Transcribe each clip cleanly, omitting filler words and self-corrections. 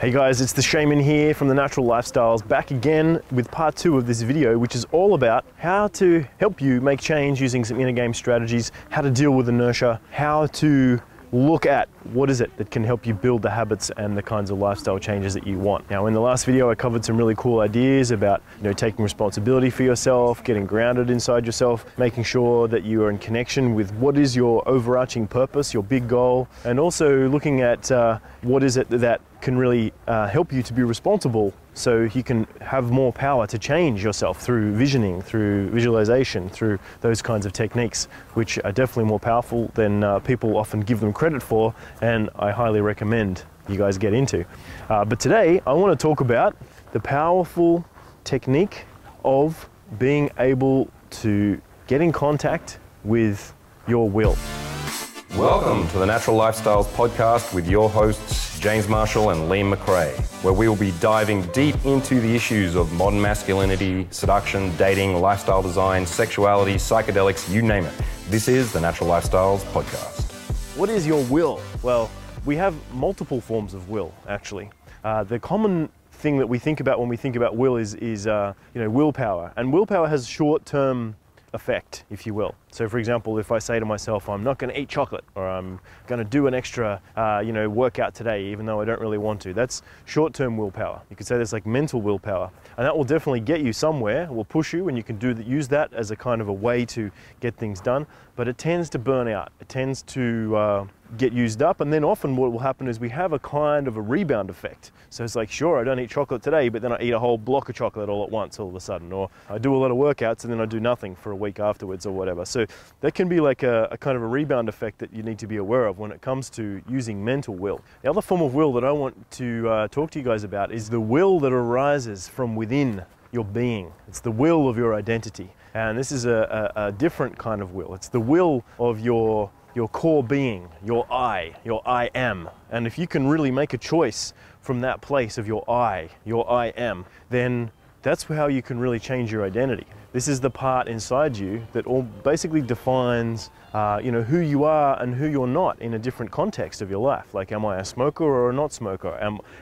Hey guys, it's the Shaman here from The Natural Lifestyles, back again with part two of this video, which is all about how to help you make change using some inner game strategies, how to deal with inertia, how to look at what is it that can help you build the habits and the kinds of lifestyle changes that you want. Now, in the last video, I covered some really cool ideas about, you know, taking responsibility for yourself, getting grounded inside yourself, making sure that you are in connection with what is your overarching purpose, your big goal, and also looking at what is it that can really help you to be responsible so you can have more power to change yourself through visioning, through visualization, through those kinds of techniques, which are definitely more powerful than people often give them credit for, and I highly recommend you guys get into. But today I want to talk about the powerful technique of being able to get in contact with your will. Welcome to the Natural Lifestyles Podcast with your hosts, James Marshall and Liam McRae, where we will be diving deep into the issues of modern masculinity, seduction, dating, lifestyle design, sexuality, psychedelics, you name it. This is the Natural Lifestyles Podcast. What is your will? Well, we have multiple forms of will, actually. The common thing that we think about when we think about will is willpower. And willpower has short-term effect, if you will. So for example, if I say to myself, I'm not going to eat chocolate, or I'm going to do an extra workout today even though I don't really want to, that's short-term willpower. You could say there's like mental willpower, and that will definitely get you somewhere, will push you, and you can use that as a kind of a way to get things done, but it tends to burn out, it tends to get used up, and then often what will happen is we have a kind of a rebound effect. So it's like, sure, I don't eat chocolate today, but then I eat a whole block of chocolate all at once all of a sudden, or I do a lot of workouts and then I do nothing for a week afterwards or whatever. So that can be like a kind of a rebound effect that you need to be aware of when it comes to using mental will. The other form of will that I want to talk to you guys about is the will that arises from within your being. It's the will of your identity, and this is a different kind of will. It's the will of your core being, your I am. And if you can really make a choice from that place of your I am, then that's how you can really change your identity. This is the part inside you that all basically defines who you are and who you're not in a different context of your life. Like, am I a smoker or a not smoker?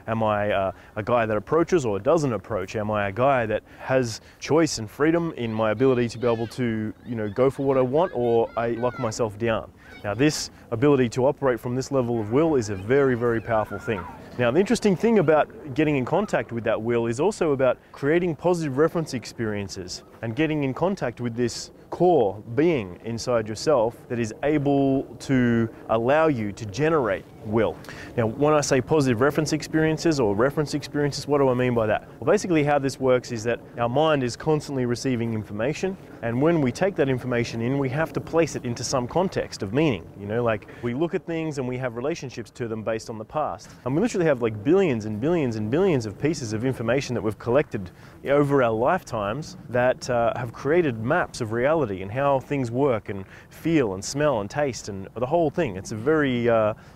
Am I a guy that approaches or doesn't approach? Am I a guy that has choice and freedom in my ability to be able to go for what I want, or I lock myself down? Now, this ability to operate from this level of will is a very, very powerful thing. Now, the interesting thing about getting in contact with that will is also about creating positive reference experiences and getting in contact with this core being inside yourself that is able to allow you to generate will. Now, when I say positive reference experiences or reference experiences, what do I mean by that? Well, basically how this works is that our mind is constantly receiving information, and when we take that information in, we have to place it into some context of meaning. Like, we look at things and we have relationships to them based on the past, and we literally have like billions and billions and billions of pieces of information that we've collected over our lifetimes that have created maps of reality and how things work and feel and smell and taste and the whole thing. It's a very,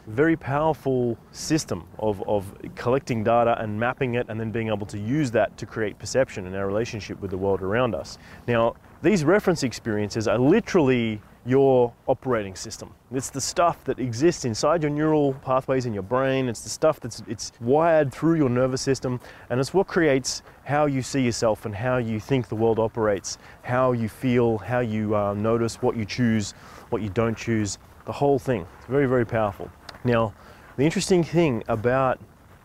very powerful system of collecting data and mapping it, and then being able to use that to create perception in our relationship with the world around us. Now, these reference experiences are literally your operating system. It's the stuff that exists inside your neural pathways in your brain. It's the stuff that's wired through your nervous system, and it's what creates how you see yourself and how you think the world operates, how you feel, how you notice, what you choose, what you don't choose, the whole thing. It's very, very powerful. Now, the interesting thing about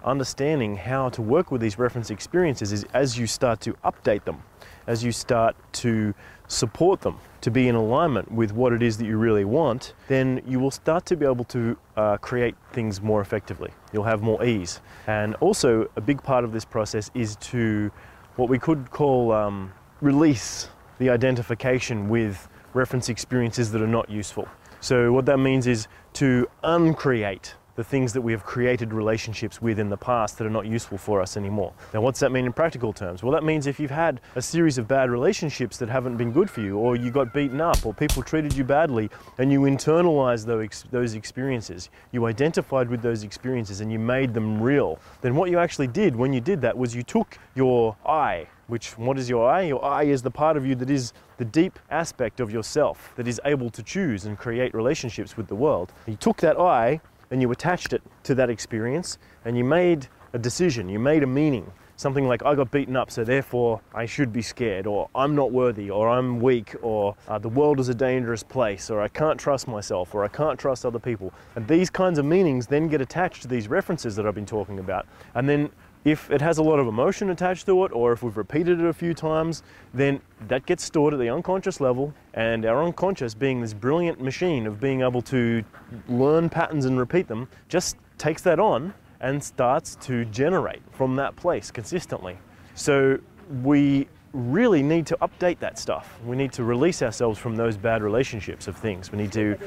understanding how to work with these reference experiences is as you start to update them, as you start to support them to be in alignment with what it is that you really want, then you will start to be able to create things more effectively. You'll have more ease. And also a big part of this process is to what we could call release the identification with reference experiences that are not useful. So what that means is to uncreate the things that we have created relationships with in the past that are not useful for us anymore. Now, what's that mean in practical terms? Well, that means if you've had a series of bad relationships that haven't been good for you, or you got beaten up, or people treated you badly, and you internalized those experiences, you identified with those experiences and you made them real, then what you actually did when you did that was you took your I, which, what is your I? Your I is the part of you that is the deep aspect of yourself that is able to choose and create relationships with the world. You took that I, and you attached it to that experience, and you made a decision, you made a meaning. Something like, I got beaten up, so therefore I should be scared, or I'm not worthy, or I'm weak, or the world is a dangerous place, or I can't trust myself, or I can't trust other people. And these kinds of meanings then get attached to these references that I've been talking about. And then if it has a lot of emotion attached to it, or if we've repeated it a few times, then that gets stored at the unconscious level. And our unconscious, being this brilliant machine of being able to learn patterns and repeat them, just takes that on and starts to generate from that place consistently. So we really need to update that stuff. We need to release ourselves from those bad relationships of things. We need to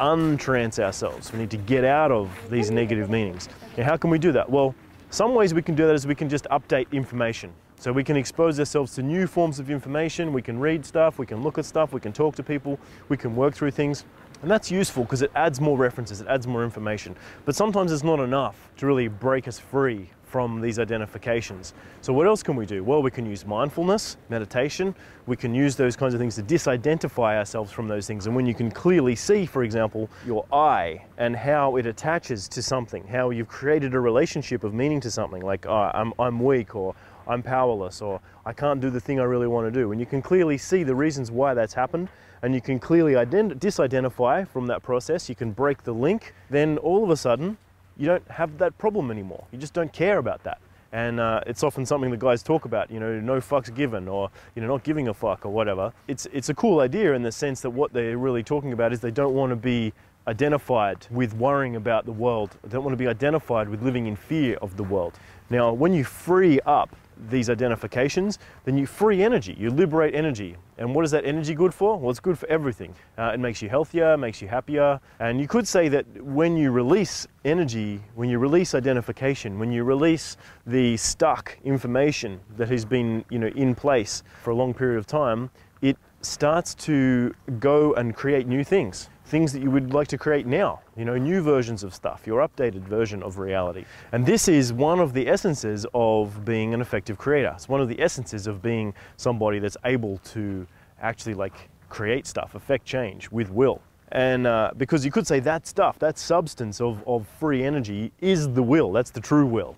untrance ourselves. We need to get out of these negative meanings. Now, how can we do that? Well, some ways we can do that is we can just update information. So we can expose ourselves to new forms of information. We can read stuff, we can look at stuff, we can talk to people, we can work through things. And that's useful because it adds more references, it adds more information. But sometimes it's not enough to really break us free from these identifications. So what else can we do? Well, we can use mindfulness, meditation. We can use those kinds of things to disidentify ourselves from those things. And when you can clearly see, for example, your I and how it attaches to something, how you've created a relationship of meaning to something, like, oh, I'm weak, or I'm powerless, or I can't do the thing I really want to do. And you can clearly see the reasons why that's happened, and you can clearly disidentify from that process. You can break the link. Then all of a sudden, you don't have that problem anymore. You just don't care about that. And it's often something the guys talk about, you know, no fucks given, or, you know, not giving a fuck, or whatever. It's a cool idea in the sense that what they're really talking about is they don't want to be identified with worrying about the world. They don't want to be identified with living in fear of the world. Now, when you free up these identifications, then you free energy, you liberate energy. And what is that energy good for? Well, it's good for everything. It makes you healthier, makes you happier. And you could say that when you release energy, when you release identification, when you release the stuck information that has been, you know, in place for a long period of time, it starts to go and create new things. Things that you would like to create now, you know, new versions of stuff, your updated version of reality. And this is one of the essences of being an effective creator. It's one of the essences of being somebody that's able to actually, like, create stuff, affect change with will. And because you could say that stuff, that substance of free energy is the will, that's the true will.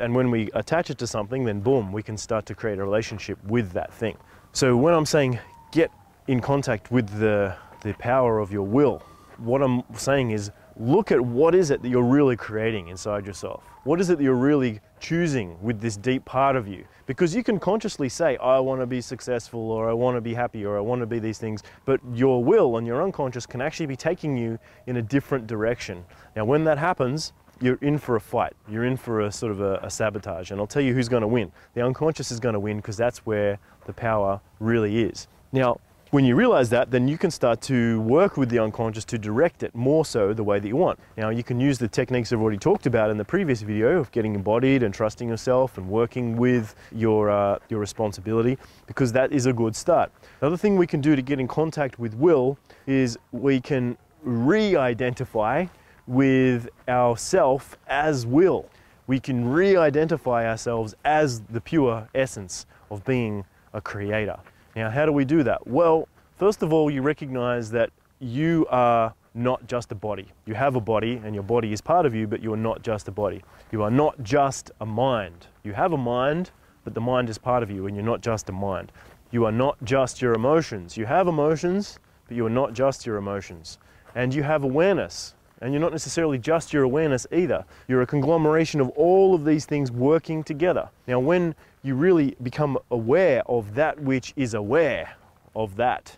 And when we attach it to something, then boom, we can start to create a relationship with that thing. So when I'm saying get in contact with the power of your will, what I'm saying is, look at what is it that you're really creating inside yourself. What is it that you're really choosing with this deep part of you? Because you can consciously say, I want to be successful, or I want to be happy, or I want to be these things, but your will and your unconscious can actually be taking you in a different direction. Now, when that happens, you're in for a fight. You're in for a sort of a sabotage, and I'll tell you who's going to win. The unconscious is going to win, because that's where the power really is. Now, when you realize that, then you can start to work with the unconscious to direct it more so the way that you want. Now, you can use the techniques I've already talked about in the previous video of getting embodied and trusting yourself and working with your responsibility, because that is a good start. Another thing we can do to get in contact with will is we can re-identify with ourself as will. We can re-identify ourselves as the pure essence of being a creator. Now, how do we do that? Well, first of all, you recognize that you are not just a body. You have a body, and your body is part of you, but you are not just a body. You are not just a mind. You have a mind, but the mind is part of you, and you're not just a mind. You are not just your emotions. You have emotions, but you are not just your emotions. And you have awareness, and you're not necessarily just your awareness either. You're a conglomeration of all of these things working together. Now, when you really become aware of that which is aware of that,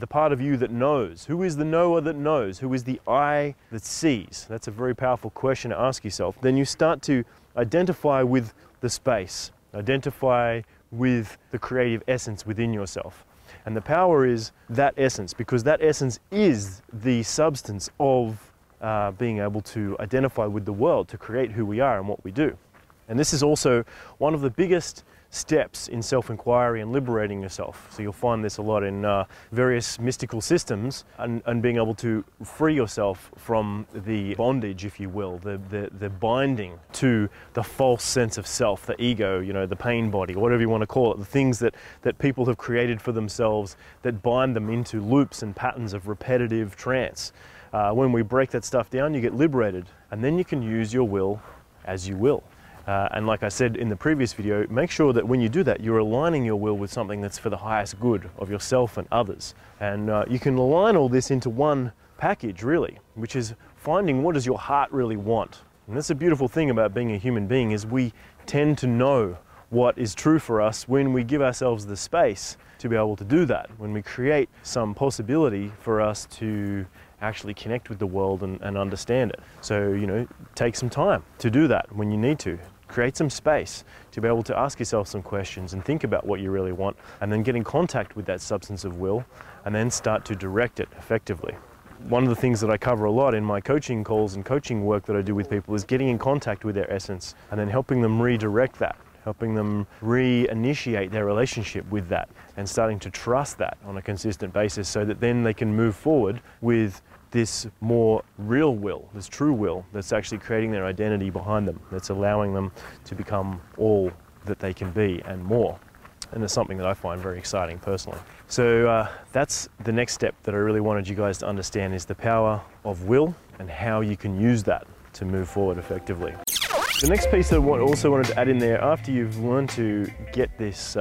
the part of you that knows. Who is the knower that knows? Who is the I that sees? That's a very powerful question to ask yourself. Then you start to identify with the space, identify with the creative essence within yourself. And the power is that essence, because that essence is the substance of being able to identify with the world, to create who we are and what we do. And this is also one of the biggest steps in self-inquiry and liberating yourself. So you'll find this a lot in various mystical systems, and being able to free yourself from the bondage, if you will, the binding to the false sense of self, the ego, you know, the pain body, whatever you want to call it, the things that people have created for themselves that bind them into loops and patterns of repetitive trance. When we break that stuff down, you get liberated, and then you can use your will as you will. And like I said in the previous video, make sure that when you do that, you're aligning your will with something that's for the highest good of yourself and others. And you can align all this into one package, really, which is finding what does your heart really want. And that's a beautiful thing about being a human being, is we tend to know what is true for us when we give ourselves the space to be able to do that, when we create some possibility for us to actually connect with the world and understand it. So, you know, take some time to do that when you need to. Create some space to be able to ask yourself some questions and think about what you really want, and then get in contact with that substance of will and then start to direct it effectively. One of the things that I cover a lot in my coaching calls and coaching work that I do with people is getting in contact with their essence and then helping them redirect that, helping them re-initiate their relationship with that and starting to trust that on a consistent basis, so that then they can move forward with this more real will, this true will that's actually creating their identity behind them, that's allowing them to become all that they can be and more. And it's something that I find very exciting personally. So that's the next step that I really wanted you guys to understand, is the power of will and how you can use that to move forward effectively. The next piece that I also wanted to add in there, after you've learned to get this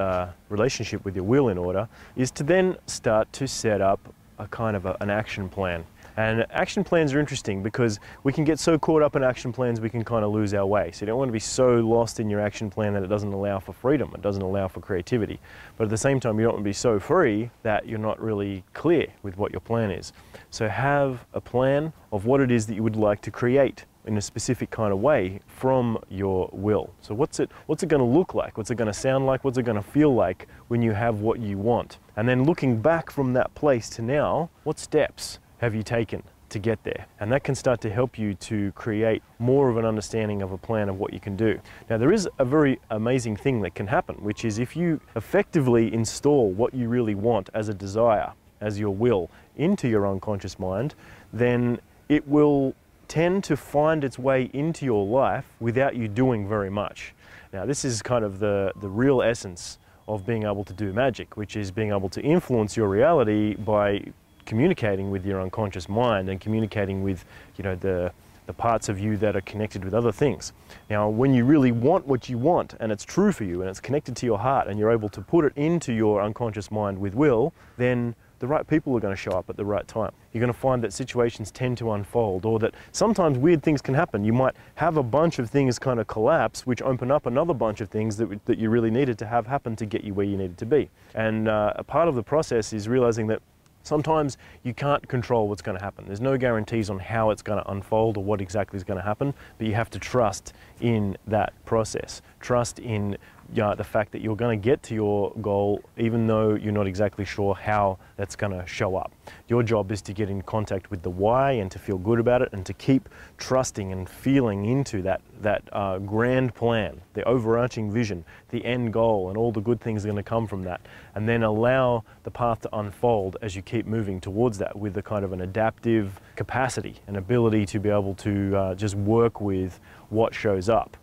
relationship with your will in order, is to then start to set up a kind of an action plan. And action plans are interesting because we can get so caught up in action plans we can kind of lose our way. So you don't want to be so lost in your action plan that it doesn't allow for freedom, it doesn't allow for creativity. But at the same time, you don't want to be so free that you're not really clear with what your plan is. So have a plan of what it is that you would like to create in a specific kind of way from your will. So what's it going to look like? What's it going to sound like? What's it going to feel like when you have what you want? And then looking back from that place to now, what steps have you taken to get there? And that can start to help you to create more of an understanding of a plan of what you can do. Now, there is a very amazing thing that can happen, which is if you effectively install what you really want as a desire, as your will, into your unconscious mind, then it will tend to find its way into your life without you doing very much. Now, this is kind of the real essence of being able to do magic, which is being able to influence your reality by communicating with your unconscious mind and communicating with, you know, the parts of you that are connected with other things. Now, when you really want what you want and it's true for you and it's connected to your heart and you're able to put it into your unconscious mind with will, then the right people are going to show up at the right time. You're going to find that situations tend to unfold, or that sometimes weird things can happen. You might have a bunch of things kind of collapse, which open up another bunch of things that you really needed to have happen to get you where you needed to be. And a part of the process is realizing that sometimes you can't control what's going to happen. There's no guarantees on how it's going to unfold or what exactly is going to happen, but you have to trust in that process. Trust in the fact that you're going to get to your goal even though you're not exactly sure how that's going to show up. Your job is to get in contact with the why and to feel good about it and to keep trusting and feeling into that grand plan, the overarching vision, the end goal, and all the good things are going to come from that. And then allow the path to unfold as you keep moving towards that with a kind of an adaptive capacity and ability to be able to just work with what shows up.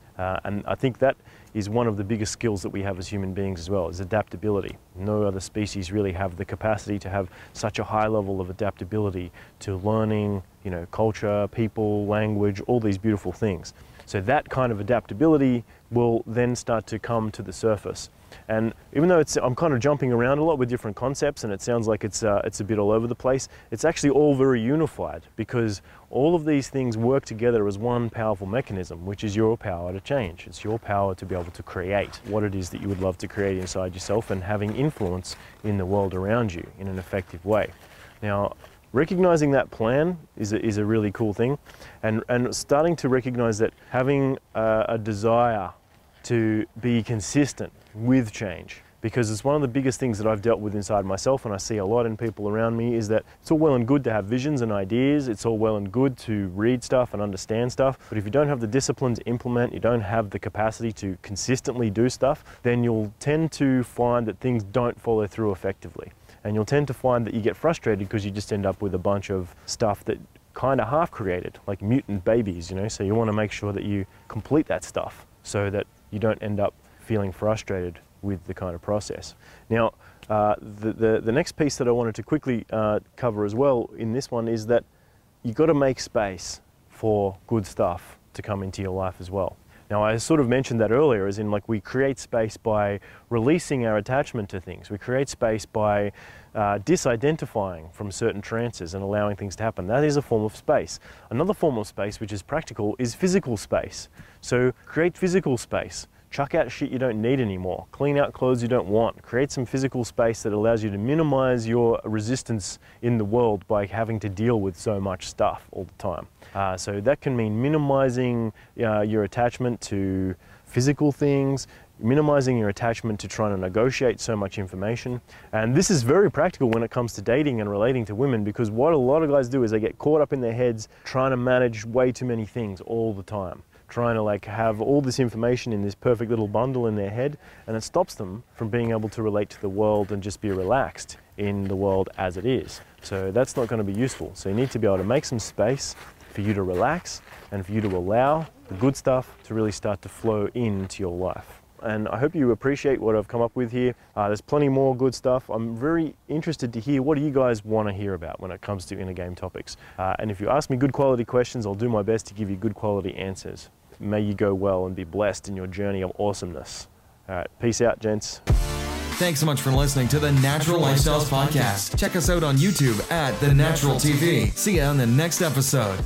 And I think that is one of the biggest skills that we have as human beings as well, is adaptability. No other species really have the capacity to have such a high level of adaptability to learning, you know, culture, people, language, all these beautiful things. So that kind of adaptability will then start to come to the surface. And even though I'm kind of jumping around a lot with different concepts and it sounds like it's a bit all over the place, it's actually all very unified, because all of these things work together as one powerful mechanism, which is your power to change. It's your power to be able to create what it is that you would love to create inside yourself and having influence in the world around you in an effective way. Now, recognizing that plan is a really cool thing, and starting to recognize that having a desire to be consistent with change, because it's one of the biggest things that I've dealt with inside myself and I see a lot in people around me, is that it's all well and good to have visions and ideas, it's all well and good to read stuff and understand stuff, but if you don't have the discipline to implement, you don't have the capacity to consistently do stuff, then you'll tend to find that things don't follow through effectively. And you'll tend to find that you get frustrated because you just end up with a bunch of stuff that kind of half created, like mutant babies, you know, so you want to make sure that you complete that stuff so that you don't end up feeling frustrated with the kind of process. Now, the next piece that I wanted to quickly cover as well in this one is that you've got to make space for good stuff to come into your life as well. Now, I sort of mentioned that earlier, as in, like, we create space by releasing our attachment to things. We create space by disidentifying from certain trances and allowing things to happen. That is a form of space. Another form of space, which is practical, is physical space. So create physical space. Chuck out shit you don't need anymore. Clean out clothes you don't want. Create some physical space that allows you to minimize your resistance in the world by having to deal with so much stuff all the time. So that can mean minimizing your attachment to physical things, minimizing your attachment to trying to negotiate so much information. And this is very practical when it comes to dating and relating to women, because what a lot of guys do is they get caught up in their heads trying to manage way too many things all the time, trying to, like, have all this information in this perfect little bundle in their head, and it stops them from being able to relate to the world and just be relaxed in the world as it is. So that's not going to be useful. So you need to be able to make some space for you to relax and for you to allow the good stuff to really start to flow into your life. And I hope you appreciate what I've come up with here. There's plenty more good stuff. I'm very interested to hear, what do you guys want to hear about when it comes to inner game topics? And if you ask me good quality questions, I'll do my best to give you good quality answers. May you go well and be blessed in your journey of awesomeness. All right, peace out, gents. Thanks so much for listening to the Natural Lifestyles Podcast. Check us out on YouTube at The Natural TV. See you on the next episode.